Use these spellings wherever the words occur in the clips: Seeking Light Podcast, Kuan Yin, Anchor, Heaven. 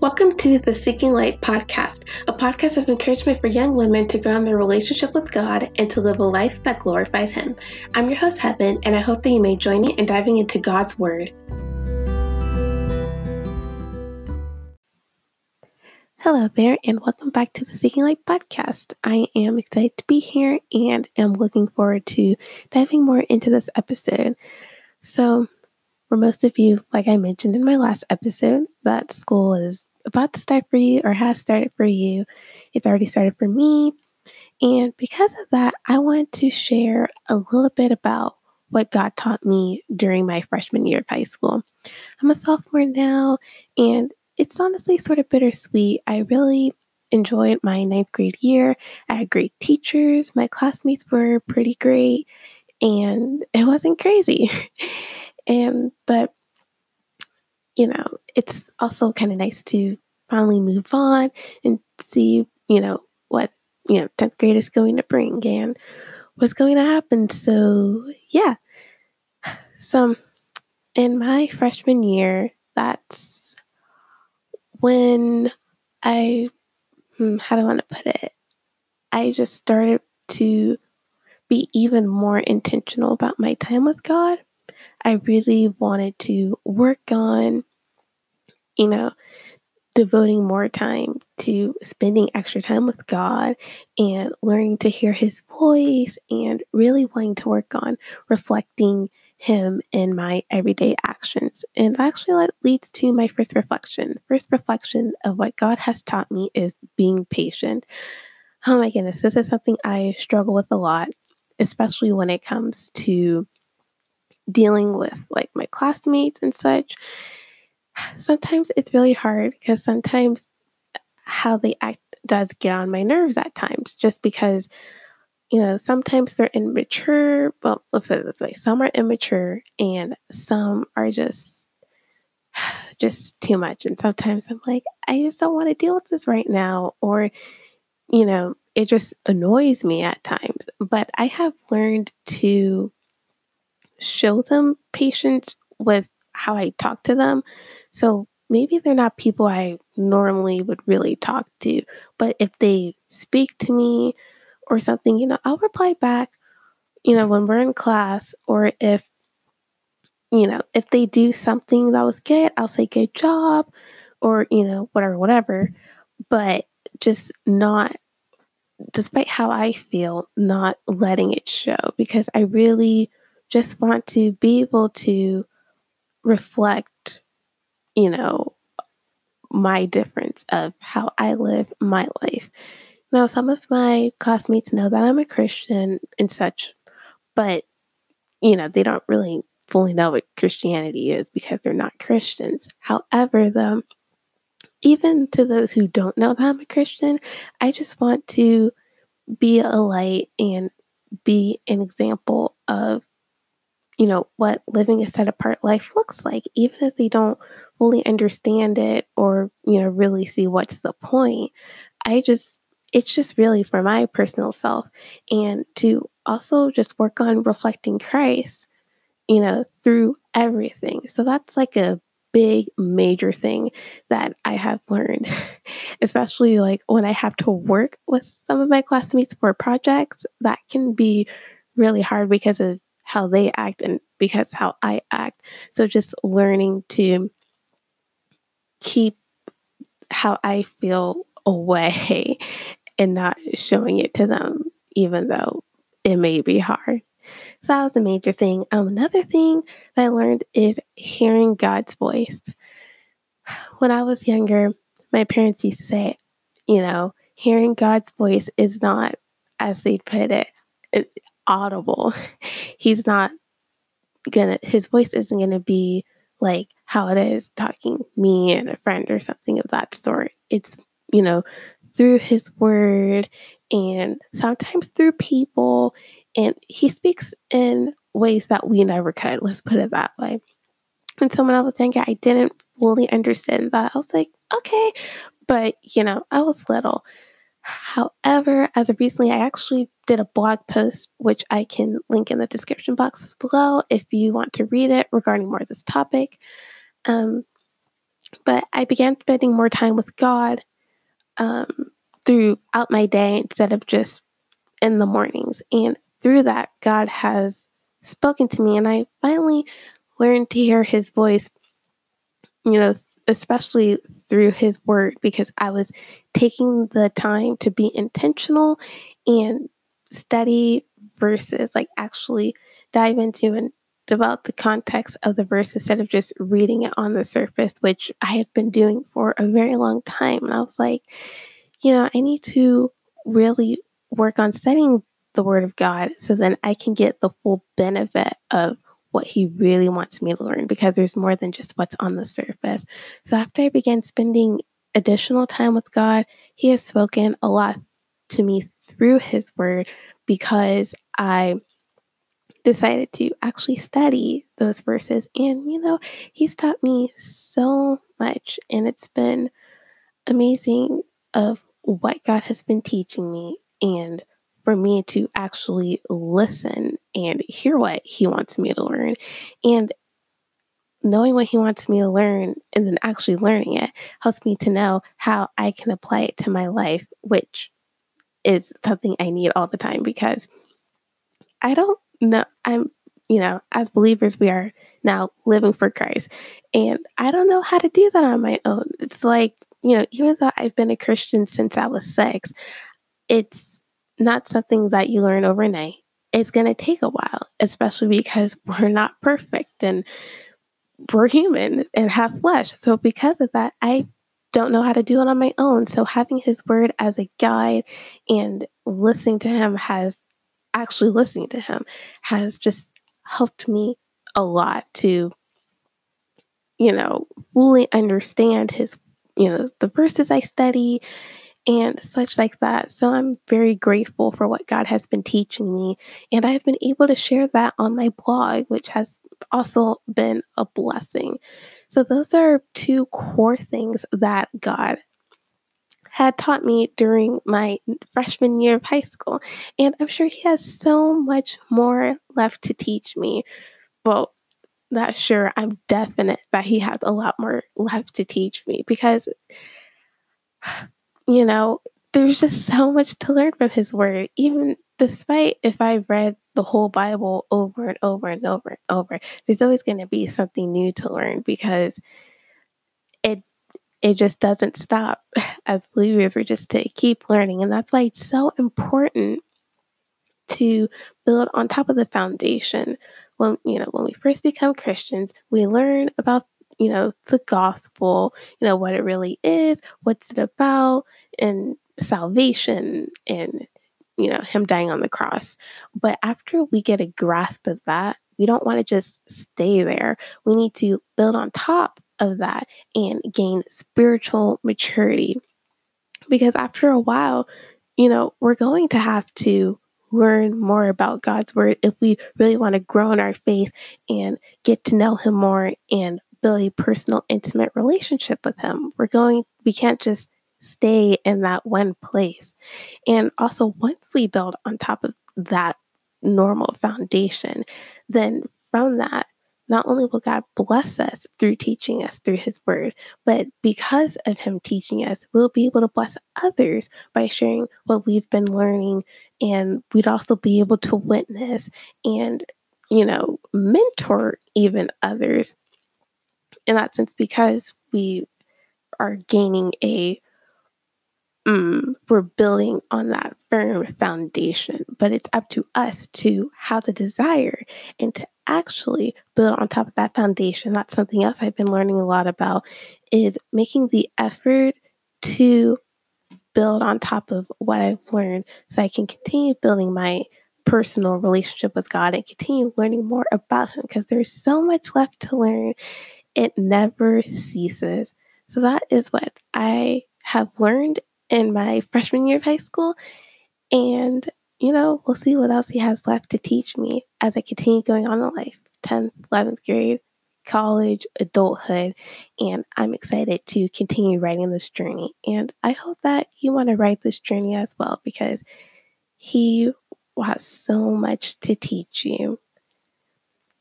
Welcome to the Seeking Light Podcast, a podcast of encouragement for young women to grow in their relationship with God and to live a life that glorifies Him. I'm your host, Heaven, and I hope that you may join me in diving into God's Word. Hello there, and welcome back to the Seeking Light Podcast. I am excited to be here and am looking forward to diving more into this episode. So, for most of you, like I mentioned in my last episode, that school is about to start for you or has started for you. It's already started for me. And because of that, I want to share a little bit about what God taught me during my freshman year of high school. I'm a sophomore now, and it's honestly sort of bittersweet. I really enjoyed my ninth grade year. I had great teachers. My classmates were pretty great, and it wasn't crazy. But you know, it's also kind of nice to finally move on and see, what, 10th grade is going to bring and what's going to happen. So, yeah. So, in my freshman year, that's when I just started to be even more intentional about my time with God. I really wanted to work on, devoting more time to spending extra time with God and learning to hear His voice and really wanting to work on reflecting Him in my everyday actions. And actually that leads to my first reflection. First reflection of what God has taught me is being patient. Oh my goodness, this is something I struggle with a lot, especially when it comes to dealing with like my classmates and such. Sometimes it's really hard because sometimes how they act does get on my nerves at times, just because, sometimes they're immature. Well, let's put it this way. Some are immature and some are just too much. And sometimes I'm like, I just don't want to deal with this right now. Or, it just annoys me at times. But I have learned to show them patience with how I talk to them. So maybe they're not people I normally would really talk to, but if they speak to me or something, I'll reply back, when we're in class, or if, if they do something that was good, I'll say good job or, whatever, but just not, despite how I feel, not letting it show, because I really just want to be able to reflect, my difference of how I live my life. Now, some of my classmates know that I'm a Christian and such, but, they don't really fully know what Christianity is because they're not Christians. However, though, even to those who don't know that I'm a Christian, I just want to be a light and be an example of what living a set apart life looks like, even if they don't fully understand it or, really see what's the point. It's just really for my personal self, and to also just work on reflecting Christ, through everything. So that's like a big major thing that I have learned, especially like when I have to work with some of my classmates for projects. That can be really hard because of how they act and because how I act. So just learning to keep how I feel away and not showing it to them, even though it may be hard. So that was a major thing. Another thing that I learned is hearing God's voice. When I was younger, my parents used to say, hearing God's voice is not, as they put it, audible. His voice isn't going to be like how it is talking me and a friend or something of that sort. It's, through His word and sometimes through people, and He speaks in ways that we never could. Let's put it that way. And so when I was younger, I didn't fully understand that. I was like, okay, but I was little. However, as of recently, I actually did a blog post, which I can link in the description box below if you want to read it regarding more of this topic. But I began spending more time with God throughout my day instead of just in the mornings. And through that, God has spoken to me, and I finally learned to hear his voice, especially through his word, because I was taking the time to be intentional and study verses, like actually dive into and develop the context of the verse instead of just reading it on the surface, which I had been doing for a very long time. And I was like, I need to really work on studying the word of God so then I can get the full benefit of what he really wants me to learn, because there's more than just what's on the surface. So after I began spending additional time with God, he has spoken a lot to me through his word, because I decided to actually study those verses. And, he's taught me so much, and it's been amazing of what God has been teaching me, and for me to actually listen and hear what he wants me to learn. And knowing what he wants me to learn and then actually learning it helps me to know how I can apply it to my life, which is something I need all the time, because I don't know. As believers, we are now living for Christ, and I don't know how to do that on my own. It's like, even though I've been a Christian since I was 6, it's not something that you learn overnight. It's going to take a while, especially because we're not perfect and we're human and have flesh. So because of that, I don't know how to do it on my own. So having his word as a guide and listening to him has just helped me a lot to, fully understand his, the verses I study and such like that. So I'm very grateful for what God has been teaching me, and I've been able to share that on my blog, which has also been a blessing. So those are two core things that God had taught me during my freshman year of high school, and I'm sure he has so much more left to teach me. Well, not sure, I'm definite that he has a lot more left to teach me, because there's just so much to learn from his word, even despite if I read the whole Bible over and over and over and over. There's always going to be something new to learn, because it just doesn't stop. As believers, we're just to keep learning. And that's why it's so important to build on top of the foundation. When we first become Christians, we learn about the gospel, what it really is, what's it about, and salvation, and, him dying on the cross. But after we get a grasp of that, we don't want to just stay there. We need to build on top of that and gain spiritual maturity. Because after a while, we're going to have to learn more about God's word if we really want to grow in our faith and get to know him more and build a personal, intimate relationship with him. We can't just stay in that one place. And also, once we build on top of that normal foundation, then from that, not only will God bless us through teaching us through his word, but because of him teaching us, we'll be able to bless others by sharing what we've been learning. And we'd also be able to witness and, mentor even others in that sense, because we are gaining we're building on that firm foundation. But it's up to us to have the desire and to actually build on top of that foundation. That's something else I've been learning a lot about, is making the effort to build on top of what I've learned so I can continue building my personal relationship with God and continue learning more about him, because there's so much left to learn. It never ceases. So that is what I have learned in my freshman year of high school. And, we'll see what else he has left to teach me as I continue going on in life. 10th, 11th grade, college, adulthood. And I'm excited to continue writing this journey. And I hope that you want to write this journey as well, because he has so much to teach you.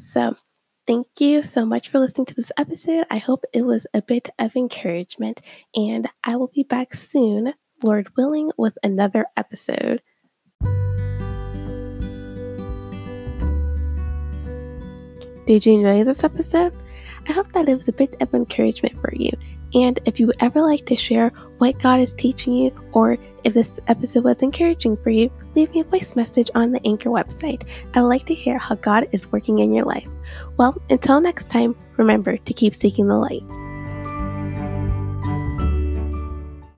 So Thank you so much for listening to this episode. I hope it was a bit of encouragement, and I will be back soon, Lord willing, with another episode. Did you enjoy this episode? I hope that it was a bit of encouragement for you. And if you would ever like to share what God is teaching you, or if this episode was encouraging for you, leave me a voice message on the Anchor website. I would like to hear how God is working in your life. Well, until next time, remember to keep seeking the light.